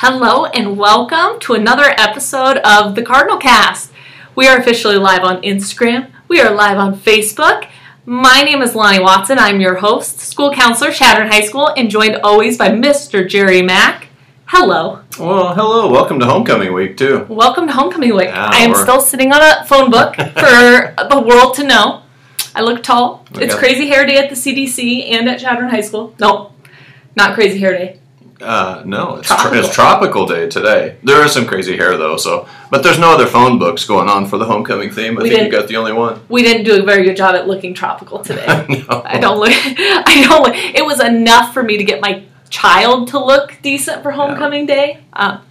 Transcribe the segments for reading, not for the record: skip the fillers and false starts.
Hello and welcome to another episode of the Cardinal Cast. We are officially live on Instagram. We are live on Facebook. My name is Lonnie Watson. I'm your host, school counselor, Chatterton High School, and joined always by Mr. Jerry Mack. Hello. Well, hello. Welcome to homecoming week, too. Welcome to homecoming week. Yeah, I am still sitting on a phone book for the world to know. I look tall. It's crazy hair day at the CDC and at Chadron High School. Nope, not crazy hair day. No, it's tropical day today. There is some crazy hair though, but there's no other phone books going on for the homecoming theme. I think you got the only one. We didn't do a very good job at looking tropical today. No. I don't look. It was enough for me to get my child to look decent for homecoming day.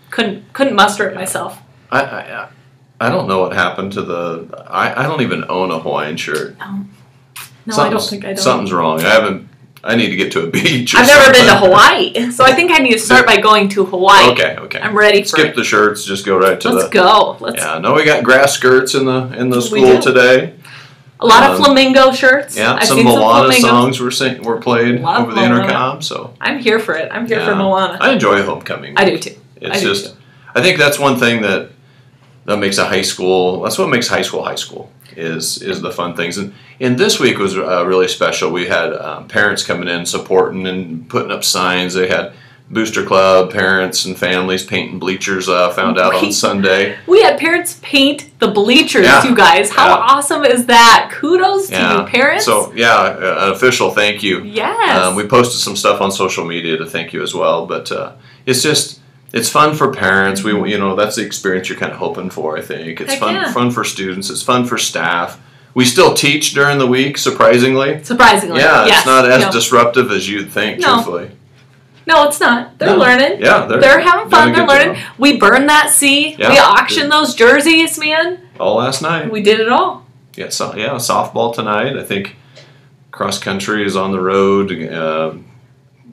Couldn't muster it myself. I don't know what happened to the. I don't even own a Hawaiian shirt. No, I don't think I do. Something's wrong. I need to get to a beach. I've never been to Hawaii, so I think I need to start by going to Hawaii. Okay. I'm ready for it. Skip the shirts, just go right to Let's go. Yeah, no, we got grass skirts in the school today. A lot of flamingo shirts. Yeah, some Moana songs were played over the intercom. So I'm here for it. I'm here for Moana. I enjoy homecoming. I do too. I think that's one thing that makes a high school. That's what makes high school. Is the fun things. And this week was really special. We had parents coming in supporting and putting up signs. They had Booster Club, parents and families painting bleachers, found out on Sunday. We had parents paint the bleachers, you guys. How awesome is that? Kudos to you, parents. So, an official thank you. Yes. We posted some stuff on social media to thank you as well. But it's fun for parents. We, that's the experience you're kind of hoping for, I think. It's fun for students. It's fun for staff. We still teach during the week, surprisingly. Yeah, yes. It's not as disruptive as you'd think, truthfully. No, it's not. They're learning. Yeah, they're having fun. They're learning. Job. We burned that C. Yeah. We auctioned those jerseys, man. All last night. We did it all. Yeah, softball tonight. I think cross country is on the road.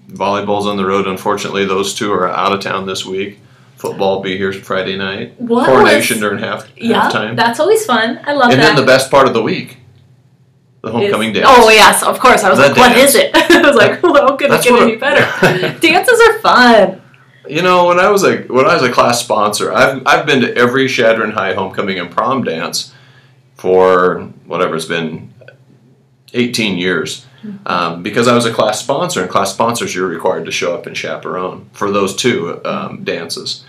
Volleyball's on the road. Unfortunately, those two are out of town this week. Football will be here Friday night. Coronation during halftime. Yeah, that's always fun. I love that. And then the best part of the week, the homecoming dance. Oh, yes, of course. I was like, what is it? I was like, well, could it get any better? Dances are fun. When I was a class sponsor, I've been to every Chadron High homecoming and prom dance for whatever it's been, 18 years. Because I was a class sponsor, and class sponsors, you're required to show up and chaperone for those two dances.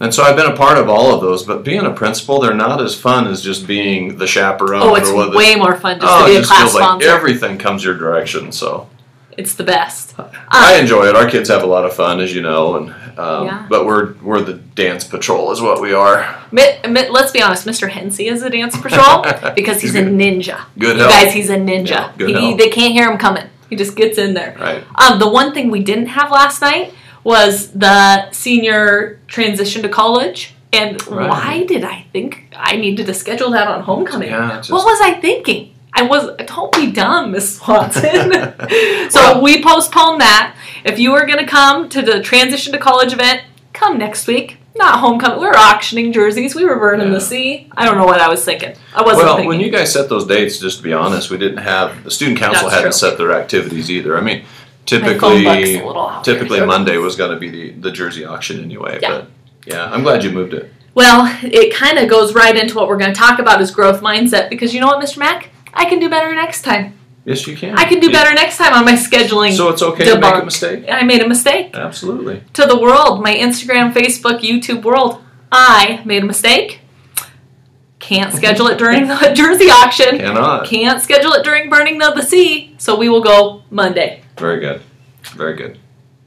And so I've been a part of all of those, but being a principal, they're not as fun as just being the chaperone. Oh, it's way more fun just to be a class sponsor. It just feels like everything comes your direction, so. It's the best. I enjoy it. Our kids have a lot of fun, as you know, and but we're the dance patrol is what we are. Let's be honest, Mr. Hensey is a dance patrol because he's a ninja. Good help. You guys, he's a ninja. Yeah, they can't hear him coming. He just gets in there. Right. The one thing we didn't have last night was the senior transition to college. And why did I think I needed to schedule that on homecoming? Yeah, what was I thinking? Don't be dumb, Miss Watson. So we postponed that. If you are going to come to the Transition to College event, come next week. Not homecoming. We were auctioning jerseys. We were burning the sea. I don't know what I was thinking. I wasn't thinking. When you guys set those dates, just to be honest, we didn't have, the student council hadn't set their activities either. I mean, typically Monday was going to be the jersey auction anyway. Yeah. But I'm glad you moved it. Well, it kind of goes right into what we're going to talk about is growth mindset because you know what, Mr. Mack? I can do better next time. Yes, you can. I can do better next time on my scheduling. So it's okay to make a mistake? I made a mistake. Absolutely. To the world, my Instagram, Facebook, YouTube world, I made a mistake. Can't schedule it during the jersey auction. Cannot. Can't schedule it during Burning the Sea, so we will go Monday. Very good. Very good.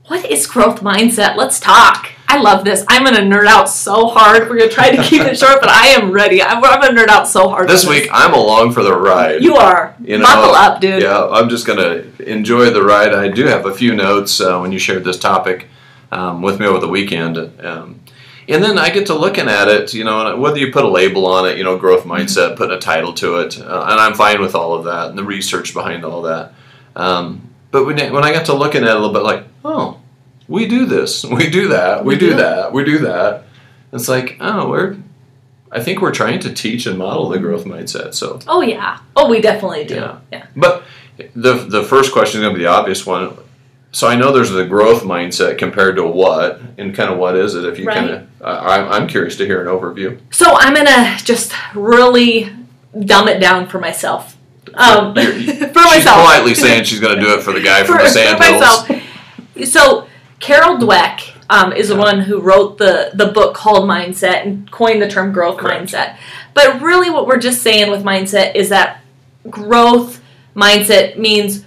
What is growth mindset? Let's talk. I love this. I'm going to nerd out so hard. We're going to try to keep it short, but I am ready. I'm going to nerd out so hard. This week, I'm along for the ride. You are. Buckle up, dude. Yeah, I'm just going to enjoy the ride. I do have a few notes when you shared this topic with me over the weekend. And then I get to looking at it, whether you put a label on it, growth mindset, put a title to it, and I'm fine with all of that and the research behind all that. But when I got to looking at it a little bit like, we do this, we do that, we do that. It's like, I think we're trying to teach and model the growth mindset. So. Oh, yeah. Oh, we definitely do. Yeah. But the first question is going to be the obvious one. So I know there's the growth mindset compared to what, and kind of what is it? If you kind of, I'm curious to hear an overview. So I'm gonna just really dumb it down for myself. For myself. She's politely saying she's gonna do it for the guy from the Sandhills. So Carol Dweck is the one who wrote the book called Mindset and coined the term growth mindset. But really, what we're just saying with mindset is that growth mindset means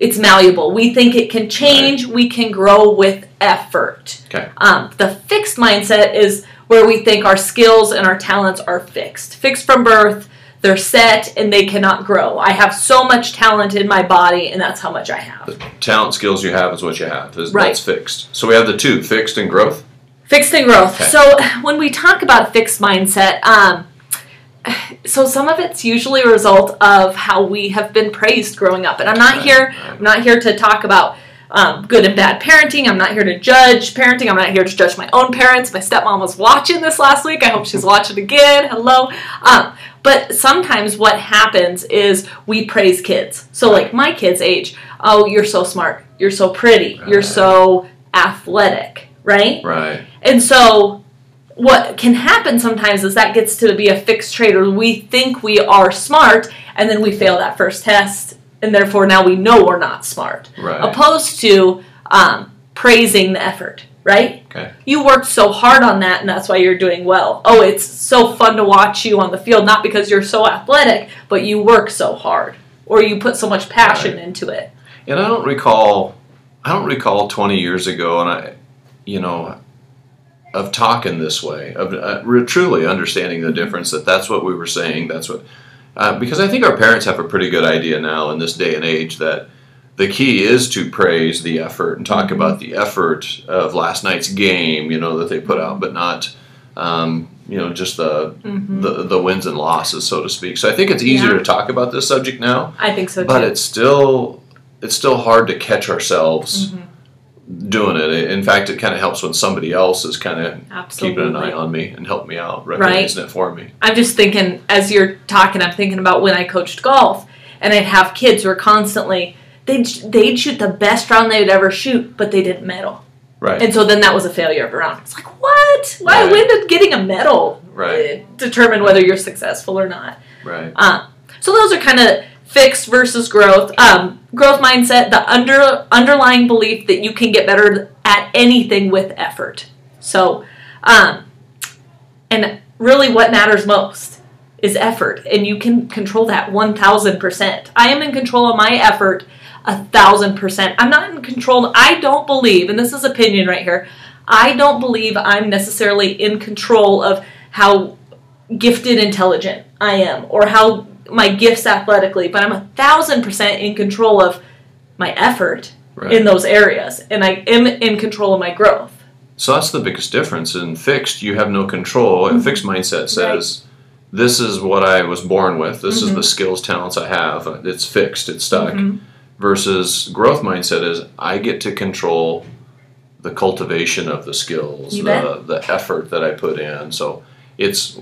it's malleable. We think it can change. We can grow with effort. The fixed mindset is where we think our skills and our talents are fixed. Fixed from birth, they're set, and they cannot grow. I have so much talent in my body, and that's how much I have. The talent skills you have is what you have. That's fixed. So we have the two, fixed and growth? Fixed and growth. Okay. So when we talk about fixed mindset, so some of it's usually a result of how we have been praised growing up. And I'm not here to talk about good and bad parenting. I'm not here to judge parenting. I'm not here to judge my own parents. My stepmom was watching this last week. I hope she's watching again. Hello. But sometimes what happens is we praise kids. So like my kid's age, oh, you're so smart. You're so pretty. You're so athletic, right? Right. And so what can happen sometimes is that gets to be a fixed trait, or we think we are smart, and then we fail that first test. And therefore, now we know we're not smart. Right. Opposed to praising the effort, right? Okay. You worked so hard on that, and that's why you're doing well. Oh, it's so fun to watch you on the field, not because you're so athletic, but you work so hard, or you put so much passion into it. And I don't recall 20 years ago, and of talking this way, of truly understanding the difference. That's what we were saying. That's what. Because I think our parents have a pretty good idea now in this day and age that the key is to praise the effort and talk about the effort of last night's game, that they put out, but not, just the wins and losses, so to speak. So I think it's easier to talk about this subject now. I think so too. But it's still hard to catch ourselves doing it. In fact, it kind of helps when somebody else is kind of keeping an eye on me and helping me out, recognizing it for me. I'm just thinking, as you're talking, I'm thinking about when I coached golf, and I'd have kids who are constantly, they'd shoot the best round they'd ever shoot, but they didn't medal. Right. And so then that was a failure of a round. It's like, what? Why? When did getting a medal determine whether you're successful or not? Right. So those are kind of fixed versus growth. Growth mindset, the underlying belief that you can get better at anything with effort. So, and really what matters most is effort, and you can control that 1,000%. I am in control of my effort 1,000%. I'm not in control. I don't believe, and this is opinion right here, I don't believe I'm necessarily in control of how gifted, intelligent I am, or how my gifts athletically, but I'm 1,000% in control of my effort in those areas, and I am in control of my growth. So that's the biggest difference. In fixed, you have no control, and fixed mindset says, this is what I was born with, this is the skills, talents I have, it's fixed, it's stuck, versus growth mindset is, I get to control the cultivation of the skills, the effort that I put in. So it's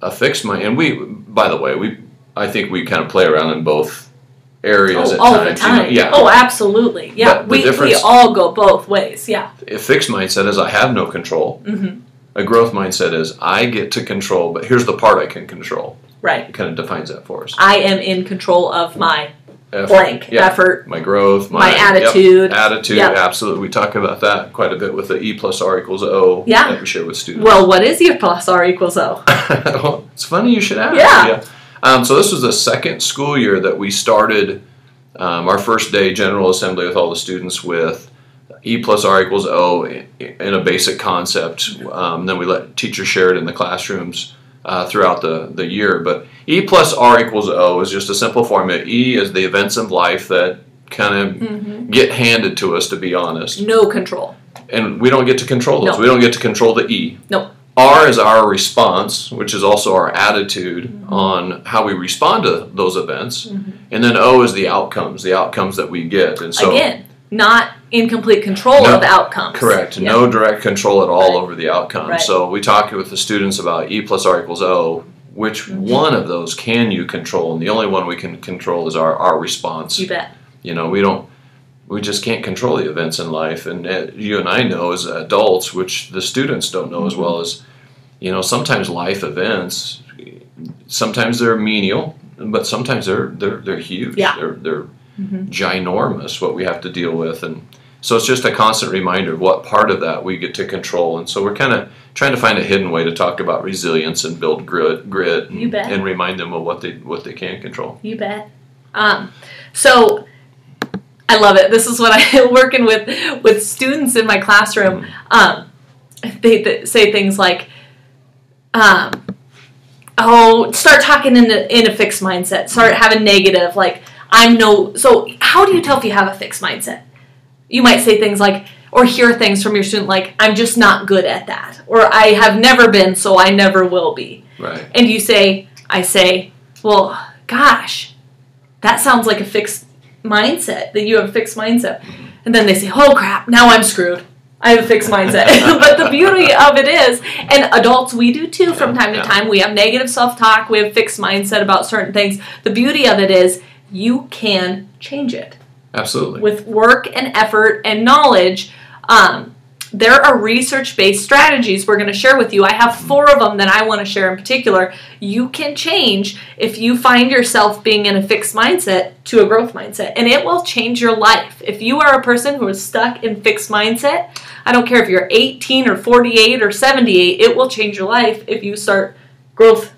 a fixed mind, and I think we kind of play around in both areas at all times. The time. Oh, absolutely. Yeah, but we all go both ways. Yeah. A fixed mindset is I have no control. A growth mindset is I get to control, but here's the part I can control. Right. It kind of defines that for us. I am in control of my effort. My growth. My attitude. Absolutely. We talk about that quite a bit with the E plus R equals O that we share with students. Well, what is E plus R equals O? Well, it's funny you should ask. Yeah. So this was the second school year that we started our first day General Assembly with all the students with E plus R equals O in a basic concept. Then we let teachers share it in the classrooms throughout the year. But E plus R equals O is just a simple formula. E is the events of life that kind of get handed to us, to be honest. No control. And we don't get to control those. No. We don't get to control the E. No. R is our response, which is also our attitude on how we respond to those events. And then O is the outcomes that we get. And so, again, not in complete control of outcomes. Correct. Yeah. No direct control at all over the outcome. Right. So we talked with the students about E plus R equals O, which one of those can you control? And the only one we can control is our response. You bet. We don't we just can't control the events in life. And you and I know as adults, which the students don't know as well, as, you know, sometimes life events, sometimes they're menial, but sometimes they're huge. Yeah. They're ginormous what we have to deal with. And so it's just a constant reminder of what part of that we get to control. And so we're kind of trying to find a hidden way to talk about resilience and build grit and remind them of what they can control. You bet. So I love it. This is what I'm working with students in my classroom. They say things like, oh, start talking in a fixed mindset. Start having negative, like, I'm no... So how do you tell if you have a fixed mindset? You might say things like, or hear things from your student like, I'm just not good at that. Or I have never been, so I never will be. Right. And you say, well, gosh, that sounds like a fixed mindset, that you have a fixed mindset. And then they say, oh, crap, now I'm screwed. I have a fixed mindset. But the beauty of it is, and adults, we do too from time to time. We have negative self-talk. We have fixed mindset about certain things. The beauty of it is you can change it. Absolutely. With work and effort and knowledge, there are research-based strategies we're going to share with you. I have 4 of them that I want to share in particular. You can change if you find yourself being in a fixed mindset to a growth mindset, and it will change your life. If you are a person who is stuck in fixed mindset, I don't care if you're 18 or 48 or 78, it will change your life if you start growth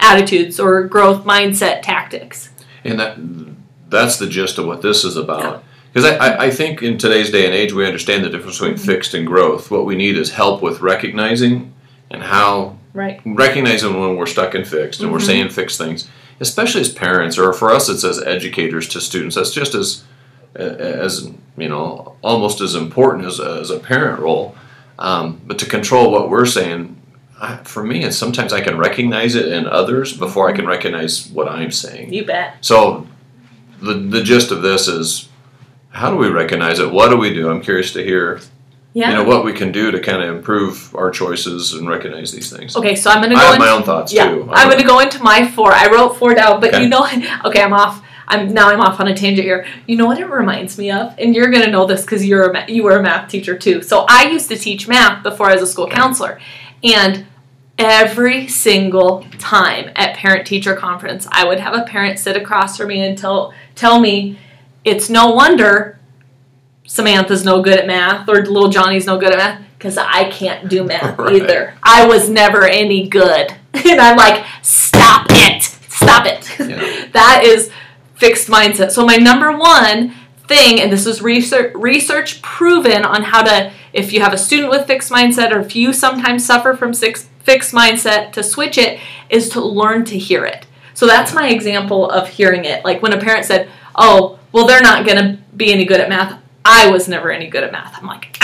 attitudes or growth mindset tactics. And that's the gist of what this is about. Because I think in today's day and age, we understand the difference between fixed and growth. What we need is help with recognizing and how, recognizing when we're stuck in fixed and we're saying fixed things, especially as parents, or for us it's as educators to students. That's just as you know, almost as important as a parent role. But to control what we're saying, for me, it's sometimes I can recognize it in others before I can recognize what I'm saying. You bet. So the gist of this is, how do we recognize it? What do we do? I'm curious to hear, you know, what we can do to kind of improve our choices and recognize these things. Okay, so I'm going to go. I have my own thoughts too. I'm going to go into my 4. I wrote 4 down, but you know, okay, I'm off on a tangent here. You know what it reminds me of, and you're going to know this because you were a math teacher too. So I used to teach math before I was a school counselor, and every single time at parent-teacher conference, I would have a parent sit across from me and tell me, it's no wonder Samantha's no good at math or little Johnny's no good at math, because I can't do math either. I was never any good. And I'm like, stop it. Stop it. Yeah. That is fixed mindset. So my number 1 thing, and this is research proven on how to, if you have a student with fixed mindset or if you sometimes suffer from fixed mindset, to switch it, is to learn to hear it. So that's my example of hearing it. Like when a parent said, oh, well, they're not going to be any good at math. I was never any good at math. I'm like,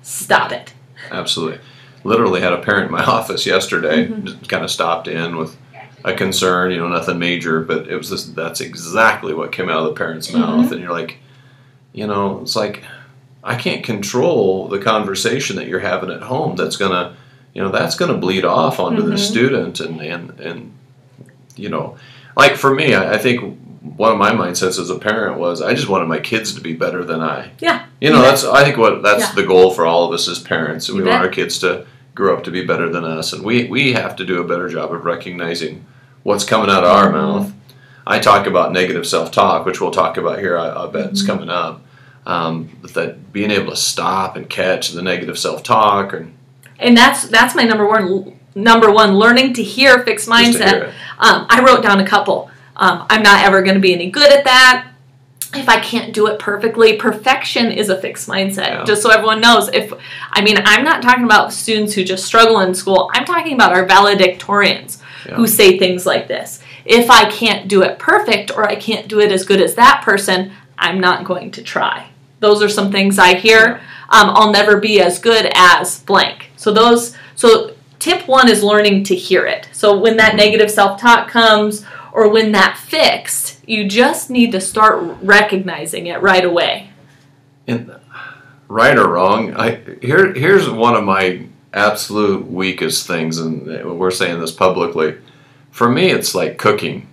stop it. Absolutely. Literally had a parent in my office yesterday, just kind of stopped in with a concern, you know, nothing major, but it was just, that's exactly what came out of the parent's mouth. And you're like, you know, it's like, I can't control the conversation that you're having at home that's going to, you know, that's going to bleed off onto the student. And you know, like for me, I think one of my mindsets as a parent was I just wanted my kids to be better than I. Yeah. You know, that's I think what that's the goal for all of us as parents. We want our kids to grow up to be better than us. And we have to do a better job of recognizing what's coming out of our mouth. I talk about negative self-talk, which we'll talk about here, I bet it's coming up. But that being able to stop and catch the negative self-talk. And that's my number one, learning to hear fixed mindset. Hear I wrote down a couple. I'm not ever going to be any good at that. If I can't do it perfectly, perfection is a fixed mindset. Yeah. Just so everyone knows, I'm not talking about students who just struggle in school. I'm talking about our valedictorians who say things like this. If I can't do it perfect or I can't do it as good as that person, I'm not going to try. Those are some things I hear. I'll never be as good as blank. So tip 1 is learning to hear it. So when that negative self-talk comes, or when that fixed, you just need to start recognizing it right away. And right or wrong, here's one of my absolute weakest things, and we're saying this publicly. For me, it's like cooking.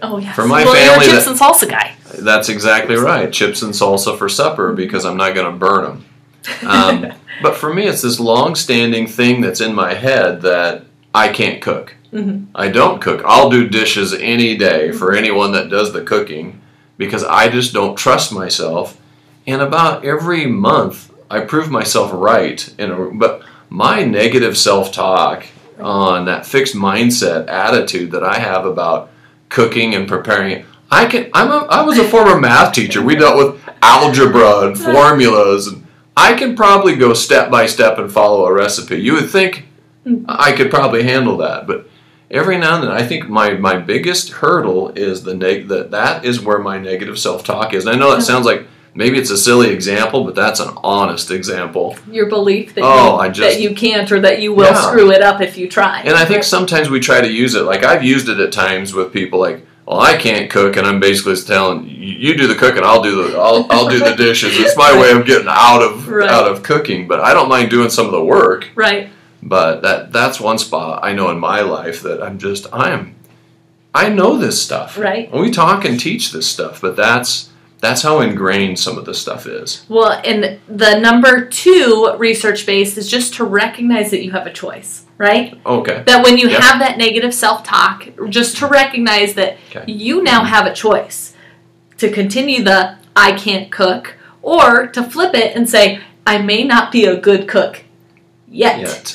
Oh yeah. For my family, you're a chips and salsa guy. That's exactly right. Chips and salsa for supper because I'm not going to burn them. But for me, it's this long-standing thing that's in my head that I can't cook. Mm-hmm. I don't cook. I'll do dishes any day for anyone that does the cooking because I just don't trust myself. And about every month, I prove myself right. But my negative self-talk on that fixed mindset attitude that I have about cooking and preparing, I was a former math teacher. We dealt with algebra and formulas. And I can probably go step by step and follow a recipe. You would think I could probably handle that, but every now and then, I think my biggest hurdle is that is where my negative self-talk is. And I know that sounds like maybe it's a silly example, but that's an honest example. Your belief that, that you can't or that you will screw it up if you try. And I think sometimes we try to use it. Like I've used it at times with people like, well, I can't cook, and I'm basically telling you do the cooking, I'll do the dishes. It's my way of getting out of cooking, but I don't mind doing some of the work. Right. But that's one spot I know in my life that I know this stuff. Right. And we talk and teach this stuff, but that's how ingrained some of this stuff is. Well, and the number 2 research base is just to recognize that you have a choice, right? Okay. That when you have that negative self-talk, just to recognize that you now have a choice to continue the I can't cook or to flip it and say, I may not be a good cook. Yet.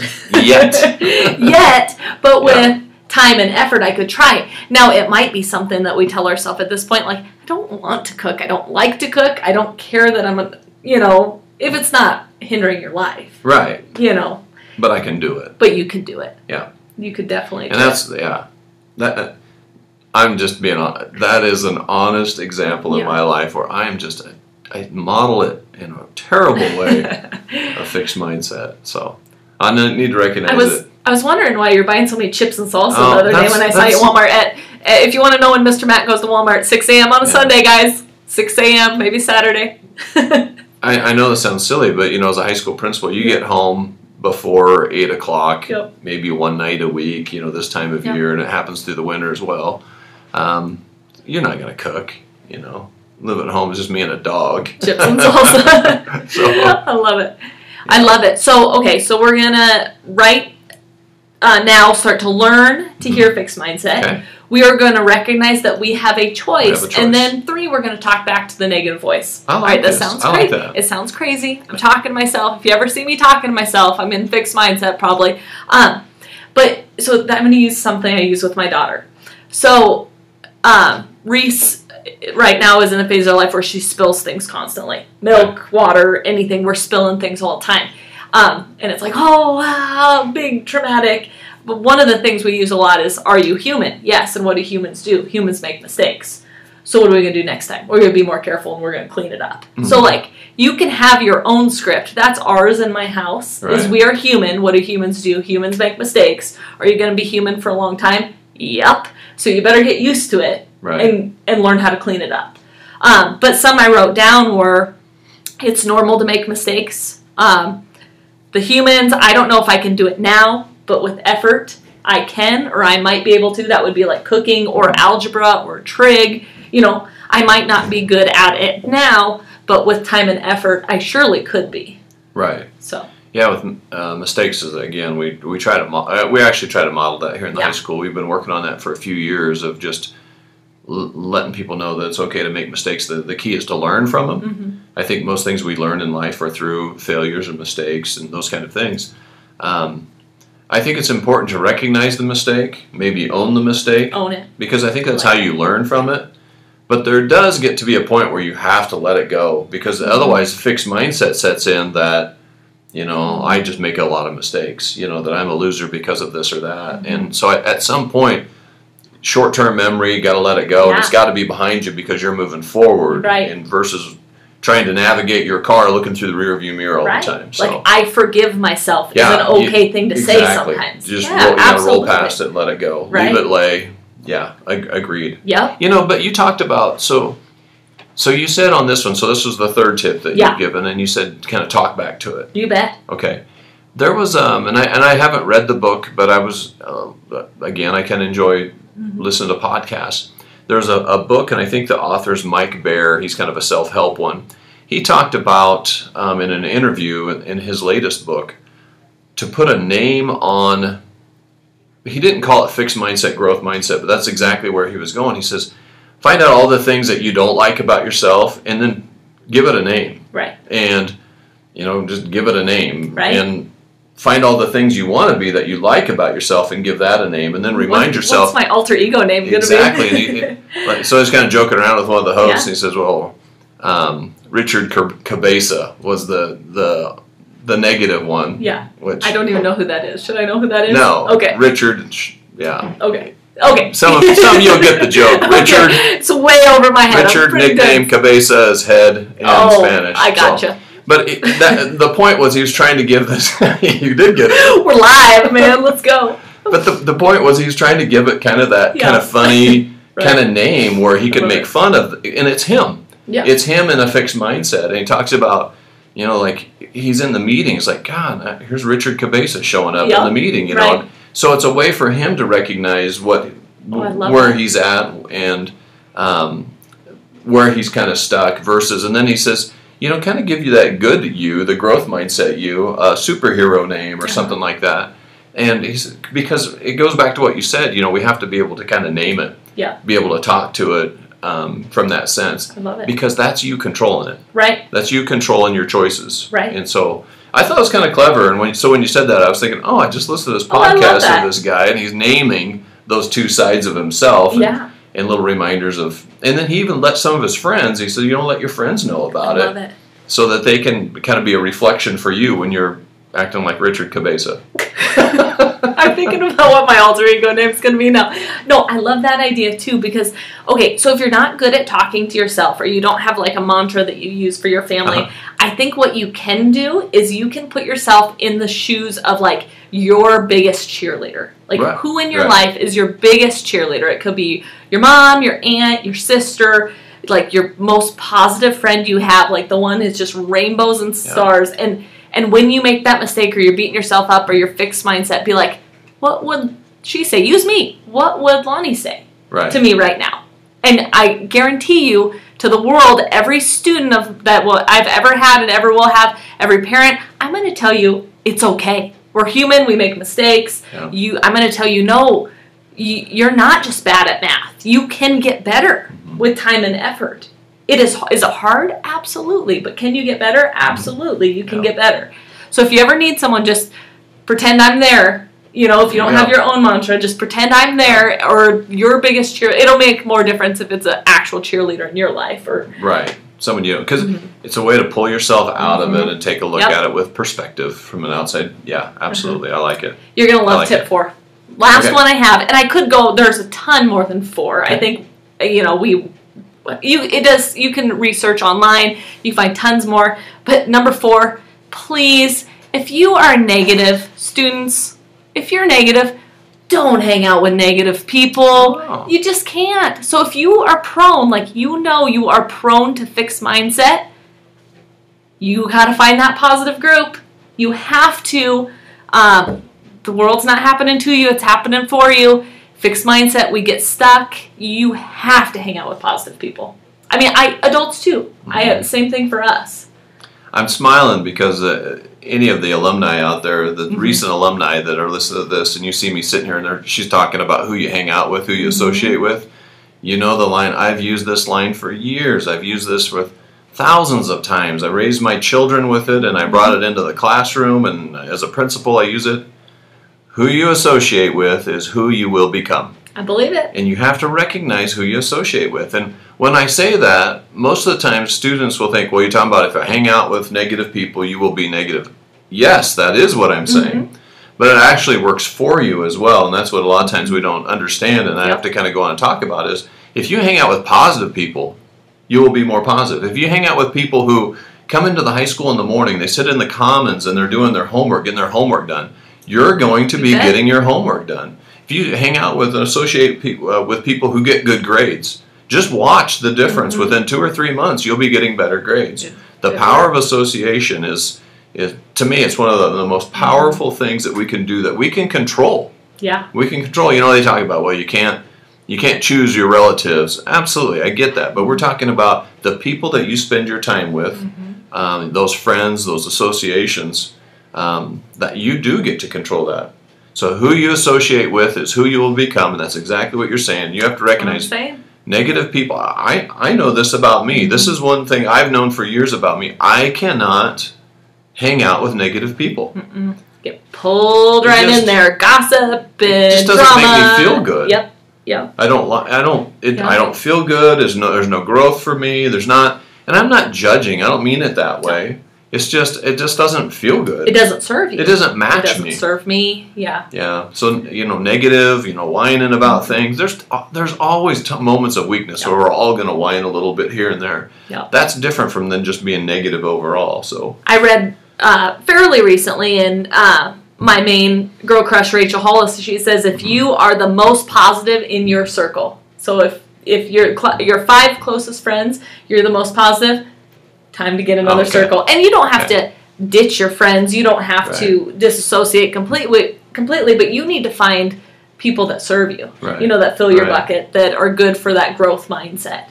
But with time and effort, I could try it. Now, it might be something that we tell ourselves at this point, like, I don't want to cook. I don't like to cook. I don't care that if it's not hindering your life. Right. But I can do it. But you can do it. Yeah. You could definitely do it. And I'm just being honest. That is an honest example in my life where I'm just, I model it in a terrible way, a fixed mindset. So I need to recognize it. I was wondering why you're buying so many chips and salsa the other day when I saw you at Walmart. If you want to know when Mr. Matt goes to Walmart, 6 a.m. on a Sunday, guys. 6 a.m., maybe Saturday. I know this sounds silly, but, as a high school principal, you get home before 8 o'clock, maybe one night a week, this time of year, and it happens through the winter as well. You're not going to cook, Live at home is just me and a dog. Chips and salsa. I love it. Yeah. I love it. So, so we're going to now start to learn to hear fixed mindset. Okay. We are going to recognize that we have a choice. And then 3, we're going to talk back to the negative voice. I like this. Sounds crazy. Like that. It sounds crazy. I'm talking to myself. If you ever see me talking to myself, I'm in fixed mindset probably. So I'm going to use something I use with my daughter. So Reese right now is in the phase of her life where she spills things constantly. Milk, water, anything. We're spilling things all the time. And it's like, big, traumatic. But one of the things we use a lot is, are you human? Yes. And what do? Humans make mistakes. So what are we going to do next time? We're going to be more careful and we're going to clean it up. Mm-hmm. So you can have your own script. That's ours in my house. Right. Is we are human. What do humans do? Humans make mistakes. Are you going to be human for a long time? Yep. So you better get used to it. Right. And learn how to clean it up. But some I wrote down were, it's normal to make mistakes. The humans, I don't know if I can do it now, but with effort, I can or I might be able to. That would be like cooking or algebra or trig. I might not be good at it now, but with time and effort, I surely could be. Right. So. Yeah, with mistakes, again, we actually try to model that here in the high school. We've been working on that for a few years of just letting people know that it's okay to make mistakes. The key is to learn from them. Mm-hmm. I think most things we learn in life are through failures and mistakes and those kind of things. I think it's important to recognize the mistake, maybe own the mistake. Own it. Because I think that's how you learn from it. But there does get to be a point where you have to let it go because otherwise fixed mindset sets in that, I just make a lot of mistakes, that I'm a loser because of this or that. Mm-hmm. And so at some point, short-term memory, got to let it go, and it's got to be behind you because you're moving forward, and versus trying to navigate your car looking through the rearview mirror all the time. So. Like, I forgive myself is an okay thing to say sometimes. Just roll past it and let it go. Right. Leave it lay. Yeah, agreed. Yeah. But you talked about, so you said on this one, so this was the 3rd tip that you've given, and you said kind of talk back to it. You bet. Okay. There was, and I haven't read the book, but I was, again, I can enjoy listening to podcasts. There's a book, and I think the author's Mike Baer. He's kind of a self-help one. He talked about, in an interview in his latest book, to put a name on, he didn't call it fixed mindset, growth mindset, but that's exactly where he was going. He says, find out all the things that you don't like about yourself and then give it a name. Right. And, you know, just give it a name. Right. And find all the things you want to be that you like about yourself and give that a name, and then remind yourself. What's my alter ego name going to be? Exactly. So I was kind of joking around with one of the hosts, and he says, well, Richard Cabeza was the negative one. Yeah. Which, I don't even know who that is. Should I know who that is? No. Okay. Richard, yeah. Okay. Okay. Some you'll get the joke. Richard. Okay. It's way over my head. Richard, nicknamed Cabeza, is head in Spanish. I gotcha. But the point was he was trying to give this. You did get it. We're live, man. Let's go. But the point was he was trying to give it kind of that kind of funny kind of name where he could make fun of, and it's him. Yeah. It's him in a fixed mindset. And he talks about, you know, like he's in the meetings, like, God, here's Richard Cabeza showing up in the meeting, you know. So it's a way for him to recognize where he's at and where he's kind of stuck versus, and then he says, you know, kind of give you that good you, the growth mindset you, a superhero name or something like that. And he's, because it goes back to what you said, you know, we have to be able to kind of name it, be able to talk to it from that sense. I love it. Because that's you controlling it. Right. That's you controlling your choices. Right. And so I thought it was kind of clever. And when you said that, I was thinking, oh, I just listened to this podcast of this guy, and he's naming those two sides of himself. Yeah. And little reminders of, and then he even let some of his friends, he said, you don't let your friends know about it. I love it. So that they can kind of be a reflection for you when you're acting like Richard Cabeza. I'm thinking about what my alter ego name's going to be now. No, I love that idea too because, okay, so if you're not good at talking to yourself or you don't have like a mantra that you use for your family, I think what you can do is you can put yourself in the shoes of like your biggest cheerleader. Like who in your life is your biggest cheerleader? It could be your mom, your aunt, your sister, like your most positive friend you have, like the one is just rainbows and stars. And when you make that mistake or you're beating yourself up or your fixed mindset, be like, what would she say? Use me. What would Lonnie say to me right now? And I guarantee you, to the world, every student that I've ever had and ever will have, every parent, I'm going to tell you, it's okay. We're human. We make mistakes. Yeah. I'm going to tell you, no, you're not just bad at math. You can get better with time and effort. Is it hard? Absolutely. But can you get better? Absolutely. You can get better. So if you ever need someone, just pretend I'm there. You know, if you don't have your own mantra, just pretend I'm there or your biggest cheer. It'll make more difference if it's an actual cheerleader in your life. Or someone you know. Because it's a way to pull yourself out of it and take a look at it with perspective from an outside. Yeah, absolutely. I like it. You're going to love tip 4. Last one I have. And I could go, there's a ton more than 4. Okay. I think, you know, you can research online. You find tons more. But number 4, please, if you are negative, students, if you're negative, don't hang out with negative people. Oh. You just can't. So if you are prone, like you know you are prone to fixed mindset, you got to find that positive group. You have to. The world's not happening to you. It's happening for you. Fixed mindset, we get stuck. You have to hang out with positive people. I mean, adults too. Same thing for us. I'm smiling because any of the alumni out there, the recent alumni that are listening to this, and you see me sitting here and she's talking about who you hang out with, who you associate with. You know the line. I've used this line for years. I've used this with thousands of times. I raised my children with it, and I brought it into the classroom. And as a principal, I use it. Who you associate with is who you will become. I believe it. And you have to recognize who you associate with. And when I say that, most of the time students will think, well, you're talking about if I hang out with negative people, you will be negative. Yes, that is what I'm saying. But it actually works for you as well. And that's what a lot of times we don't understand. And I have to kind of go on and talk about is if you hang out with positive people, you will be more positive. If you hang out with people who come into the high school in the morning, they sit in the commons and they're doing their homework, getting their homework done, you're going to be getting your homework done. If you hang out with and associate with people who get good grades, just watch the difference. Within 2 or 3 months, you'll be getting better grades. Yeah. The power of association is, to me, it's one of the most powerful things that we can do that we can control. Yeah. We can control. You know, they talk about, well, you can't You can't choose your relatives. Absolutely, I get that. But we're talking about the people that you spend your time with, mm-hmm. Those friends, those associations, that you do get to control that. So who you associate with is who you will become, and that's exactly what you're saying. You have to recognize negative people. I know this about me. This is one thing I've known for years about me. I cannot hang out with negative people. Mm-mm. Get pulled right in there, gossip and it just doesn't drama. Make me feel good. Yep, yeah. I don't feel good. There's no growth for me. There's not, and I'm not judging. I don't mean it that way. It's just it doesn't feel good. It doesn't serve you. It doesn't match me. It doesn't serve me. Yeah. Yeah. So negative. Whining about things. There's always moments of weakness where we're all going to whine a little bit here and there. Yeah. That's different from than just being negative overall. So I read. Fairly recently, and my main girl crush, Rachel Hollis, she says, if you are the most positive in your circle, so if your five closest friends, you're the most positive, time to get another circle. And you don't have to ditch your friends. You don't have to disassociate completely, but you need to find people that serve you, that fill your bucket, that are good for that growth mindset.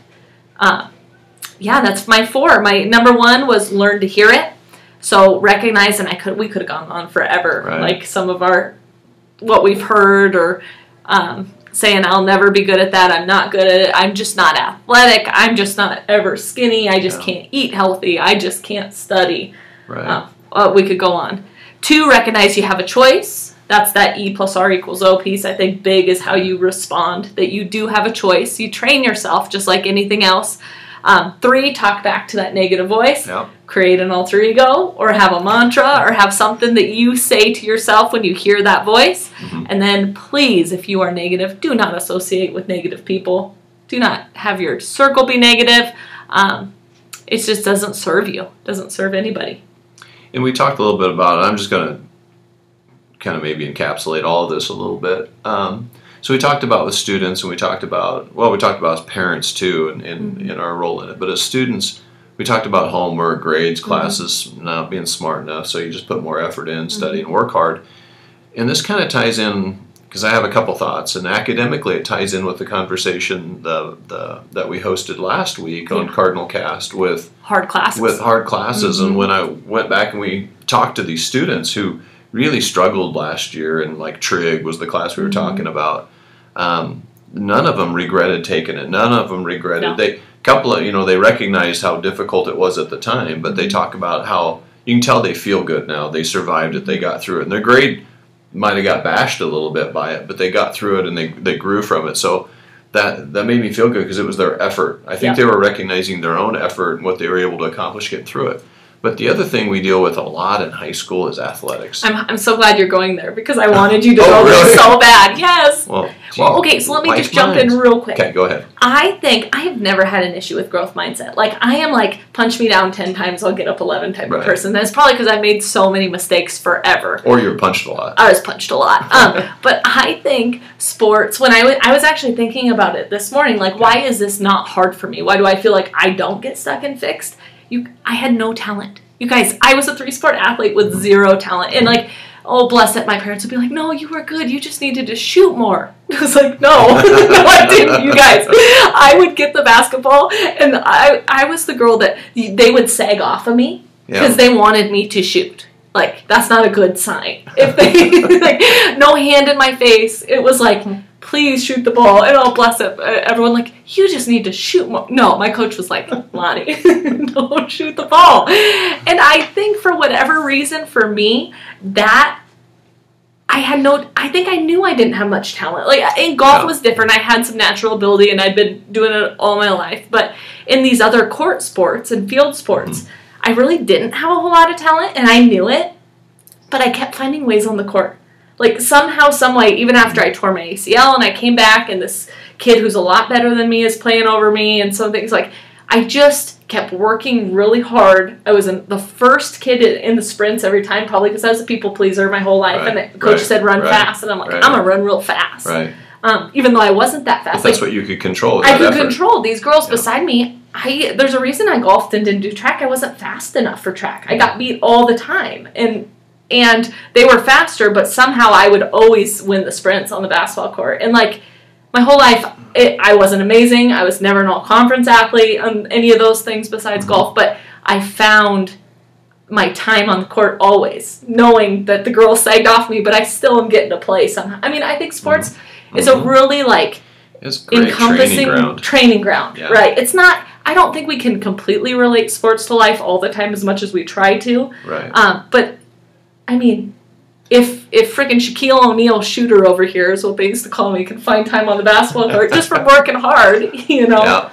Yeah, that's my four. My number one was learn to hear it. So recognize, and we could have gone on forever, like some of what we've heard, or saying, I'll never be good at that, I'm not good at it, I'm just not athletic, I'm just not ever skinny, I just can't eat healthy, I just can't study. We could go on. Two, recognize you have a choice. That's that E+R=O piece. I think big is how you respond, that you do have a choice. You train yourself just like anything else. Three, talk back to that negative voice. Create an alter ego, or have a mantra, or have something that you say to yourself when you hear that voice. And then please, if you are negative, do not associate with negative people. Do not have your circle be negative. It just doesn't serve you. Doesn't serve anybody. And we talked a little bit about it. I'm just going to kind of maybe encapsulate all of this a little bit. So we talked about with students, and we talked about as parents too, and our role in it. But as students, we talked about homework, grades, classes, not being smart enough, so you just put more effort in, study, and work hard. And this kind of ties in, because I have a couple thoughts, and academically it ties in with the conversation that we hosted last week on Cardinal Cast with hard classes. And when I went back and we talked to these students who really struggled last year, and like trig was the class we were talking about. None of them regretted taking it. None of them regretted. They recognized how difficult it was at the time, but they talk about how you can tell they feel good now. They survived it. They got through it. And their grade might have got bashed a little bit by it, but they got through it and they grew from it. So that made me feel good because it was their effort. I think they were recognizing their own effort and what they were able to accomplish getting through it. But the other thing we deal with a lot in high school is athletics. I'm so glad you're going there because I wanted you to go there so bad. Yes. Well, okay, so let me just jump in real quick. Okay, go ahead. I think I have never had an issue with growth mindset. Like, I am like, punch me down 10 times, I'll get up 11 type of person. That's probably because I made so many mistakes forever. Or you were punched a lot. I was punched a lot. But I think sports, when I was actually thinking about it this morning, like, why is this not hard for me? Why do I feel like I don't get stuck and fixed? I had no talent. You guys, I was a three-sport athlete with zero talent. And like, oh, bless it, my parents would be like, no, you were good. You just needed to shoot more. I was like, no. No, I didn't, you guys. I would get the basketball, and I was the girl that they would sag off of me because they wanted me to shoot. Like, that's not a good sign. If they, like, no hand in my face. It was like, please shoot the ball, and oh, bless it. Everyone like, you just need to shoot more. No, my coach was like, Lonnie, don't shoot the ball. And I think for whatever reason, for me, that I think I knew I didn't have much talent. Like, in golf was different. I had some natural ability, and I'd been doing it all my life. But in these other court sports and field sports, I really didn't have a whole lot of talent, and I knew it. But I kept finding ways on the court. Like, somehow, some way, even after I tore my ACL and I came back and this kid who's a lot better than me is playing over me and some things, like, I just kept working really hard. I was the first kid in the sprints every time, probably because I was a people pleaser my whole life. And the coach said, run fast. And I'm like, I'm going to run real fast. Even though I wasn't that fast. But that's what you could control. I could control. These girls beside me, there's a reason I golfed and didn't do track. I wasn't fast enough for track. I got beat all the time. And they were faster, but somehow I would always win the sprints on the basketball court. And, like, my whole life, I wasn't amazing. I was never an all-conference athlete, any of those things besides golf, but I found my time on the court always, knowing that the girls sagged off me, but I still am getting to play somehow. I mean, I think sports is a really, like, encompassing training ground, yeah. Right? It's not, I don't think we can completely relate sports to life all the time as much as we try to, right? But, I mean, if freaking Shaquille O'Neal shooter over here is what they used to call me, can find time on the basketball court just from working hard, you know?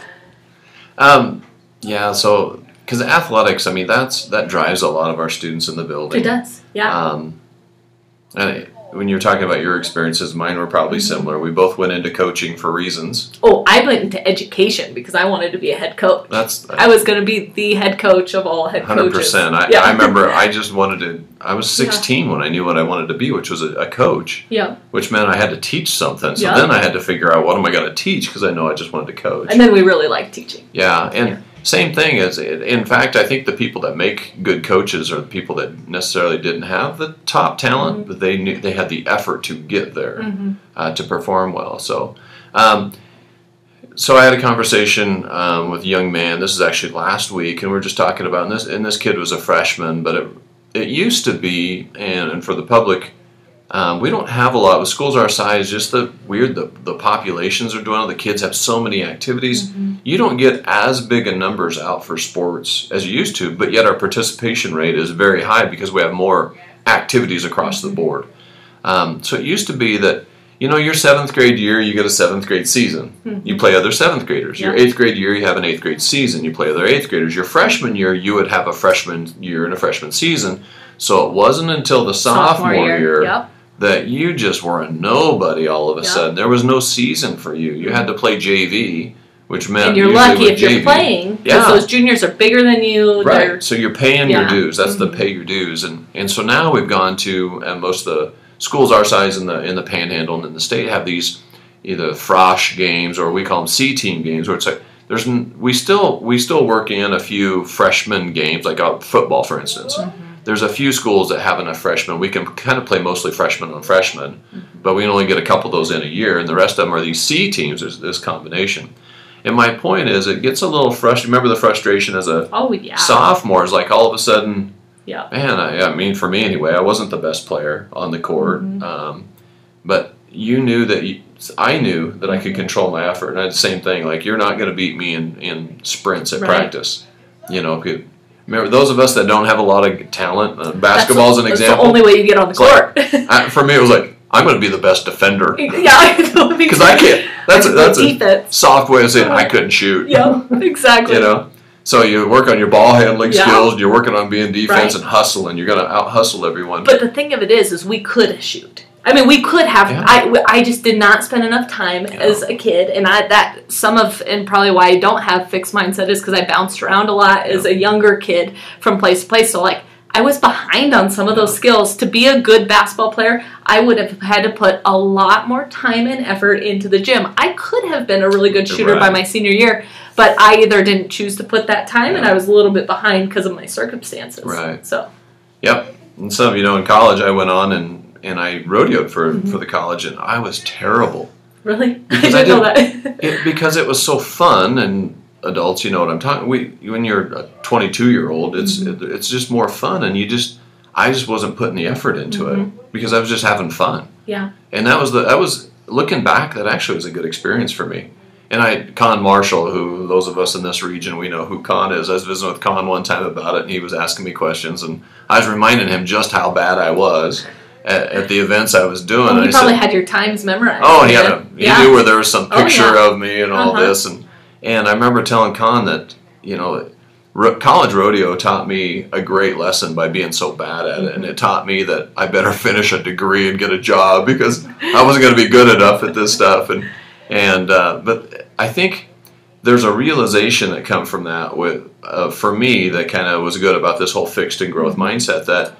Yeah, yeah, so... Because athletics, I mean, that drives a lot of our students in the building. It does, yeah. And when you're talking about your experiences, mine were probably similar. We both went into coaching for reasons. Oh, I went into education because I wanted to be a head coach. I was going to be the head coach of all head 100%. Coaches. 100%. I remember I just wanted to, I was 16 when I knew what I wanted to be, which was a coach. Yeah. Which meant I had to teach something. So then I had to figure out, what am I going to teach? Because I know I just wanted to coach. And then we really liked teaching. Yeah, and... Yeah. Same thing as, in fact, I think the people that make good coaches are the people that necessarily didn't have the top talent, but they knew they had the effort to get there, to perform well. So, so I had a conversation with a young man. This is actually last week, and we were just talking about and this kid was a freshman, but it used to be, and for the public. We don't have a lot with schools our size. Just the populations are doing. The kids have so many activities. You don't get as big a numbers out for sports as you used to, but yet our participation rate is very high because we have more activities across the board. So it used to be that your 7th grade year you get a 7th grade season. You play other 7th graders. Your 8th grade year you have an 8th grade season. You play other 8th graders. Your freshman year you would have a freshman year and a freshman season. So it wasn't until the sophomore year. That you just were a nobody all of a sudden. There was no season for you. You had to play JV, which meant and you're lucky if you're playing because those juniors are bigger than you. Right. So you're paying your dues. That's the pay your dues, and so now we've gone to most of the schools our size in the Panhandle and in the state have these either frosh games or we call them C team games, where it's like we still work in a few freshman games like football, for instance. There's a few schools that have enough freshmen. We can kind of play mostly freshman on freshman, but we only get a couple of those in a year, and the rest of them are these C teams. There's this combination. And my point is it gets a little frustrating. Remember the frustration as a sophomore is like all of a sudden, man, I mean, for me anyway, I wasn't the best player on the court, but you knew that I knew that I could control my effort, and I had the same thing. Like, you're not going to beat me in sprints at practice. You know, remember, those of us that don't have a lot of talent, basketball is an example. That's the only way you get on the court. For me, it was like, I'm going to be the best defender. Because I can't. That's a soft way of saying I couldn't shoot. Yeah, exactly. So you work on your ball handling skills, and you're working on being defense and hustle, and you're going to out-hustle everyone. But the thing of it is we could shoot. I mean, we could have. I just did not spend enough time as a kid, and and probably why I don't have fixed mindset is because I bounced around a lot as a younger kid from place to place. So, like, I was behind on some of those skills. To be a good basketball player, I would have had to put a lot more time and effort into the gym. I could have been a really good shooter by my senior year, but I either didn't choose to put that time, and I was a little bit behind because of my circumstances. Right. So. Yep. And so, in college, I went on and I rodeoed for the college, and I was terrible. Really? Because I didn't know that. Because it was so fun, and adults, you know what I'm talking. When you're a 22-year-old, it's it's just more fun, and I just wasn't putting the effort into it because I was just having fun. Yeah. And that was looking back, that actually was a good experience for me. And Con Marshall, who those of us in this region, we know who Con is. I was visiting with Con one time about it, and he was asking me questions, and I was reminding him just how bad I was. At the events I was doing. And I probably had your times memorized. Oh, and he knew where there was some picture of me and all this. And I remember telling Con that, college rodeo taught me a great lesson by being so bad at it. And it taught me that I better finish a degree and get a job because I wasn't going to be good enough at this stuff. But I think there's a realization that come from that for me that kind of was good about this whole fixed and growth mindset that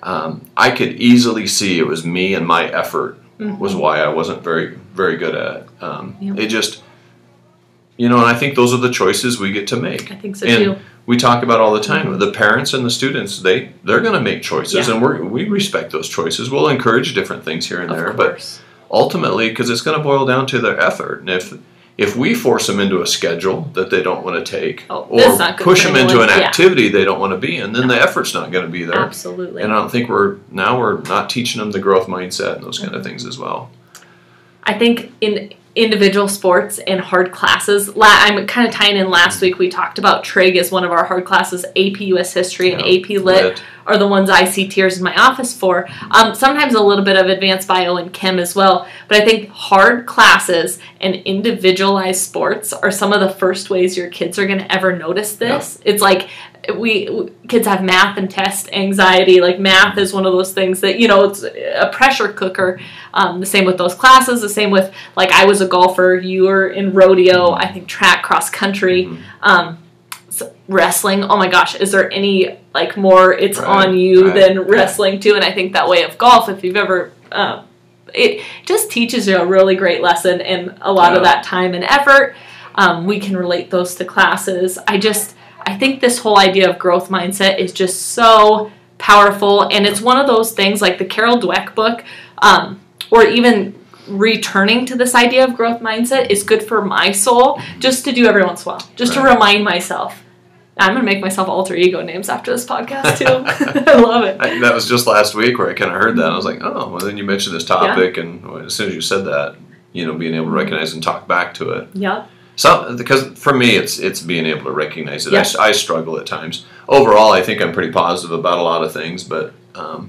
I could easily see it was me and my effort was why I wasn't very, very good at it. It just, and I think those are the choices we get to make. I think so too. We talk about all the time, the parents and the students, they're going to make choices and we respect those choices. We'll encourage different things here and there, but ultimately, because it's going to boil down to their effort. And if we force them into a schedule that they don't want to take, or push them into an activity they don't want to be in, then the effort's not going to be there. Absolutely. And I don't think we're not teaching them the growth mindset and those kind of things as well. I think in individual sports and hard classes, I'm kind of tying in last week, we talked about trig as one of our hard classes. AP US History and AP Lit are the ones I see tears in my office for. Sometimes a little bit of advanced bio and chem as well, but I think hard classes and individualized sports are some of the first ways your kids are going to ever notice this. It's like kids have math and test anxiety. Like math is one of those things that, you know, it's a pressure cooker. The same with those classes, the same with, like, I was a golfer, you were in rodeo, I think track, cross country, wrestling. Oh my gosh, is there any more it's on you than wrestling too? And I think that way of golf, if you've ever, it just teaches you a really great lesson, and a lot of that time and effort. We can relate those to classes. I think this whole idea of growth mindset is just so powerful, and it's one of those things like the Carol Dweck book, or even returning to this idea of growth mindset is good for my soul, just to do every once in a while, just to remind myself. I'm going to make myself alter ego names after this podcast, too. I love it. That was just last week where I kind of heard that, and I was like, oh, well, then you mentioned this topic, and as soon as you said that, you know, being able to recognize and talk back to it. Yeah. So, because for me, it's being able to recognize it. Yes. I struggle at times. Overall, I think I'm pretty positive about a lot of things, but to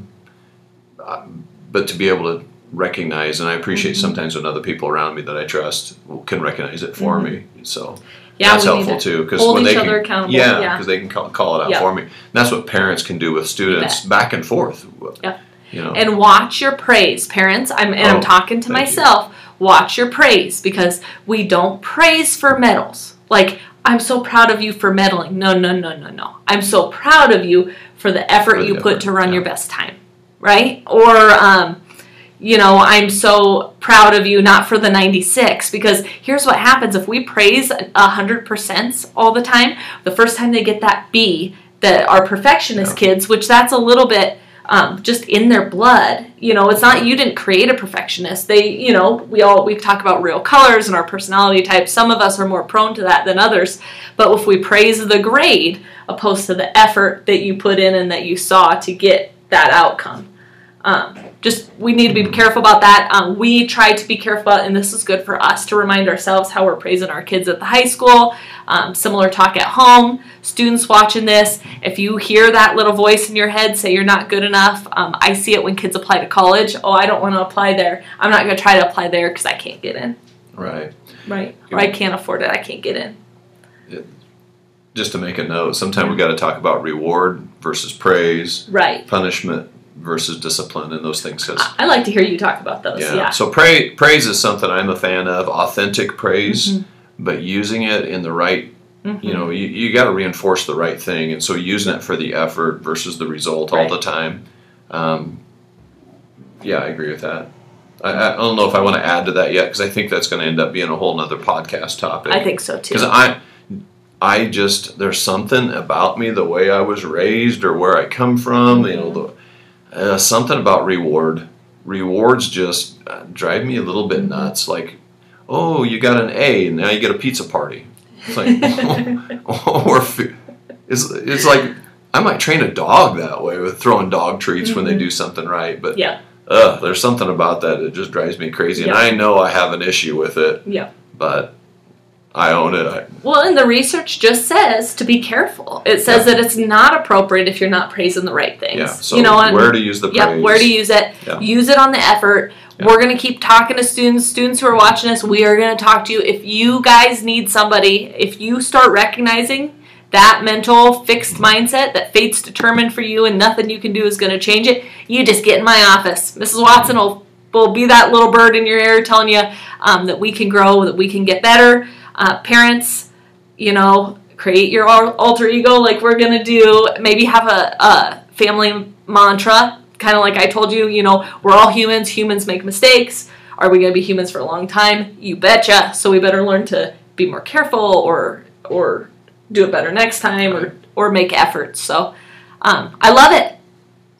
be able to recognize, and I appreciate sometimes when other people around me that I trust can recognize it for me. So that's helpful too, because when they can, because they can call it out for me. And that's what parents can do with students, back and forth. Yep. You know. And watch your praise, parents. I'm talking to myself. Watch your praise, because we don't praise for medals. Like, I'm so proud of you for medaling. No, no, no, no, no. I'm so proud of you for the effort you put to run your best time, right? Or, you know, I'm so proud of you not for the 96, because here's what happens. If we praise 100% all the time, the first time they get that B, that our perfectionist kids, which that's a little bit... just in their blood, you know, it's not, you didn't create a perfectionist. They, you know, we talk about real colors and our personality types. Some of us are more prone to that than others, but if we praise the grade opposed to the effort that you put in and that you saw to get that outcome, we need to be careful about that. We try to be careful about, and this is good for us to remind ourselves how we're praising our kids at the high school. Similar talk at home. Students watching this, if you hear that little voice in your head say you're not good enough, I see it when kids apply to college. Oh, I don't want to apply there. I'm not going to try to apply there because I can't get in. Right. Right. Or I can't afford it. I can't get in. Just to make a note, sometimes we've got to talk about reward versus praise. Right. Punishment versus discipline and those things. I like to hear you talk about those. Yeah. So praise is something I'm a fan of, authentic praise, but using it in the right, you know, you got to reinforce the right thing. And so using it for the effort versus the result all the time. Yeah, I agree with that. I don't know if I want to add to that yet, because I think that's going to end up being a whole nother podcast topic. I think so too. Because I just, there's something about me, the way I was raised or where I come from, you know, something about rewards just drive me a little bit nuts. Like, oh, you got an A and now you get a pizza party. It's like, it's like I might train a dog that way, with throwing dog treats when they do something right. But there's something about that that just drives me crazy, and I know I have an issue with it. Yeah, but I own it. Well, and the research just says to be careful. It says that it's not appropriate if you're not praising the right things. Yeah, so you know, where to use the praise. Yeah, where to use it. Yeah. Use it on the effort. Yeah. We're going to keep talking to students. Students who are watching us, we are going to talk to you. If you guys need somebody, if you start recognizing that mental fixed mindset that fate's determined for you and nothing you can do is going to change it, you just get in my office. Mrs. Watson will be that little bird in your ear telling you that we can grow, that we can get better. Parents, you know, create your alter ego like we're going to do. Maybe have a family mantra, kind of like I told you, you know, we're all humans. Humans make mistakes. Are we going to be humans for a long time? You betcha. So we better learn to be more careful or do it better next time or make efforts. So I love it.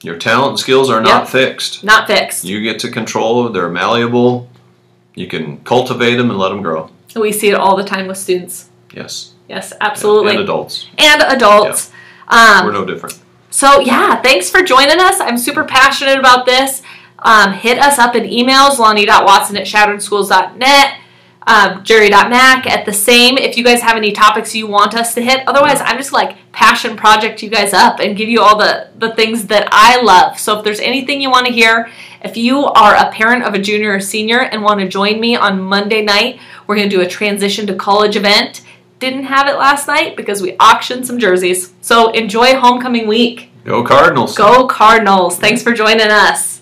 Your talent and skills are not fixed. Not fixed. You get to control. They're malleable. You can cultivate them and let them grow. And we see it all the time with students. Yes. Yes, absolutely. Yeah. And adults. And adults. Yeah. We're no different. So, yeah, thanks for joining us. I'm super passionate about this. Hit us up in emails, lonnie.watson@chadronschools.net, jerry.mack at the same. If you guys have any topics you want us to hit, otherwise I'm just like passion project you guys up and give you all the things that I love. So if there's anything you want to hear, if you are a parent of a junior or senior and want to join me on Monday night, we're going to do a transition to college event. Didn't have it last night because we auctioned some jerseys. So enjoy homecoming week. Go Cardinals. Go Cardinals. Thanks for joining us.